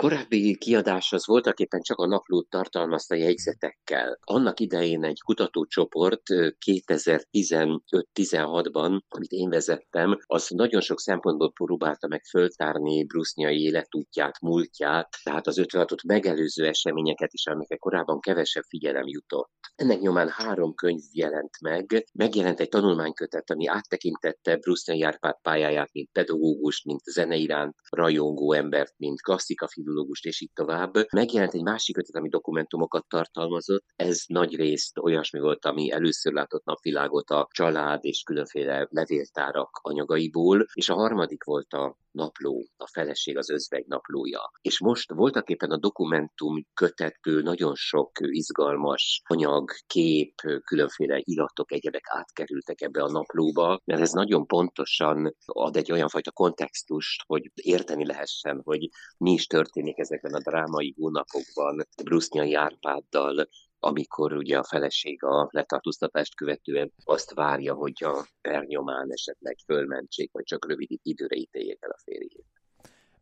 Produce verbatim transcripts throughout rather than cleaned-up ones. korábbi kiadás az voltak éppen csak a naplót tartalmazta jegyzetekkel. Annak idején egy kutatócsoport kétezer-tizenöt-tizenhatban, amit én vezettem, az nagyon sok szempontból próbálta meg föltárni Brusznyai életútját, múltját, tehát az ötvenhatot megelőző eseményeket is, amikre korábban kevesebb figyelem jutott. Ennek nyomán három könyv jelent meg, megjelent egy tanulmánykötet, ami áttekintette Brusznyai Árpád pályáját, mint pedagógust, mint zene iránt rajongó embert, mint klasszikafilológust, és így tovább. Megjelent egy másik kötet, ami dokumentumokat tartalmazott. Ez nagy részt olyasmi volt, ami először látott napvilágot a család és különféle levéltárak anyagaiból, és a harmadik volt a napló, a feleség, az özvegy naplója. És most voltaképpen a dokumentum kötetből nagyon sok izgalmas anyag, kép, különféle iratok, egyebek átkerültek ebbe a naplóba, mert ez nagyon pontosan ad egy olyan fajta kontextust, hogy érteni lehessen, hogy mi is történik ezekben a drámai hónapokban Brusznyai Árpáddal, amikor ugye a feleség a letartóztatást követően azt várja, hogy a per nyomán esetleg fölmentsék, vagy csak rövid időre ítéljék el a férjét.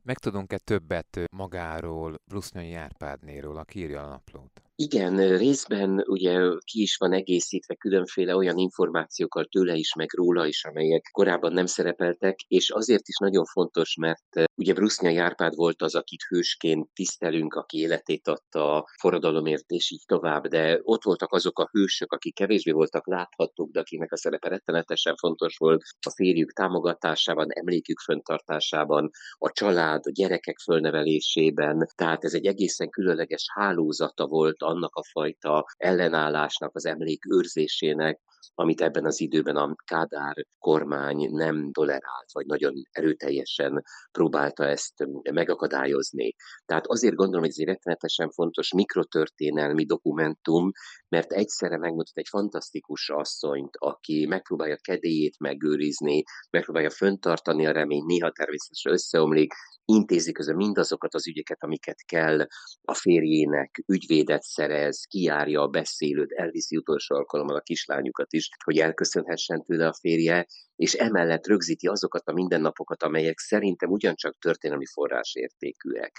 Megtudunk-e többet magáról, Brusznyai Árpádnéről, aki írja a naplót? Igen, részben ugye ki is van egészítve különféle olyan információkkal tőle is, meg róla is, amelyek korábban nem szerepeltek, és azért is nagyon fontos, mert ugye Brusznyai Árpád volt az, akit hősként tisztelünk, aki életét adta a forradalomért, és így tovább, de ott voltak azok a hősök, akik kevésbé voltak láthatók, de akinek a szerepe rettenetesen fontos volt a férjük támogatásában, emlékük fönntartásában, a család, a gyerekek fölnevelésében, tehát ez egy egészen különleges hálózata volt annak a fajta ellenállásnak, az emlék őrzésének, amit ebben az időben a Kádár kormány nem tolerált, vagy nagyon erőteljesen próbálta ezt megakadályozni. Tehát azért gondolom, hogy ez egy rettenetesen fontos mikrotörténelmi dokumentum, mert egyszerre megmutat egy fantasztikus asszonyt, aki megpróbálja kedélyét megőrizni, megpróbálja fönntartani a remény, néha természetesen összeomlik, intézi közben mindazokat az ügyeket, amiket kell, a férjének ügyvédet szerez, kijárja a beszélőt, elviszi utolsó alkalommal a kislányukat is, hogy elköszönhessen tőle a férje, és emellett rögzíti azokat a mindennapokat, amelyek szerintem ugyancsak történelmi forrásértékűek.